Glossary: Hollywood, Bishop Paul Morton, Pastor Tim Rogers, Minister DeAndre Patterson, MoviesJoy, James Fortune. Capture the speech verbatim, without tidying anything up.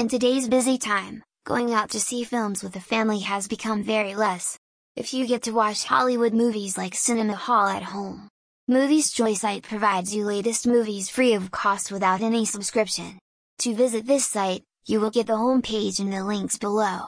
In today's busy time, going out to see films with the family has become very less. If you get to watch Hollywood movies like Cinema Hall at home, MoviesJoy site provides you latest movies free of cost without any subscription. To visit this site, you will get the home page in the links below.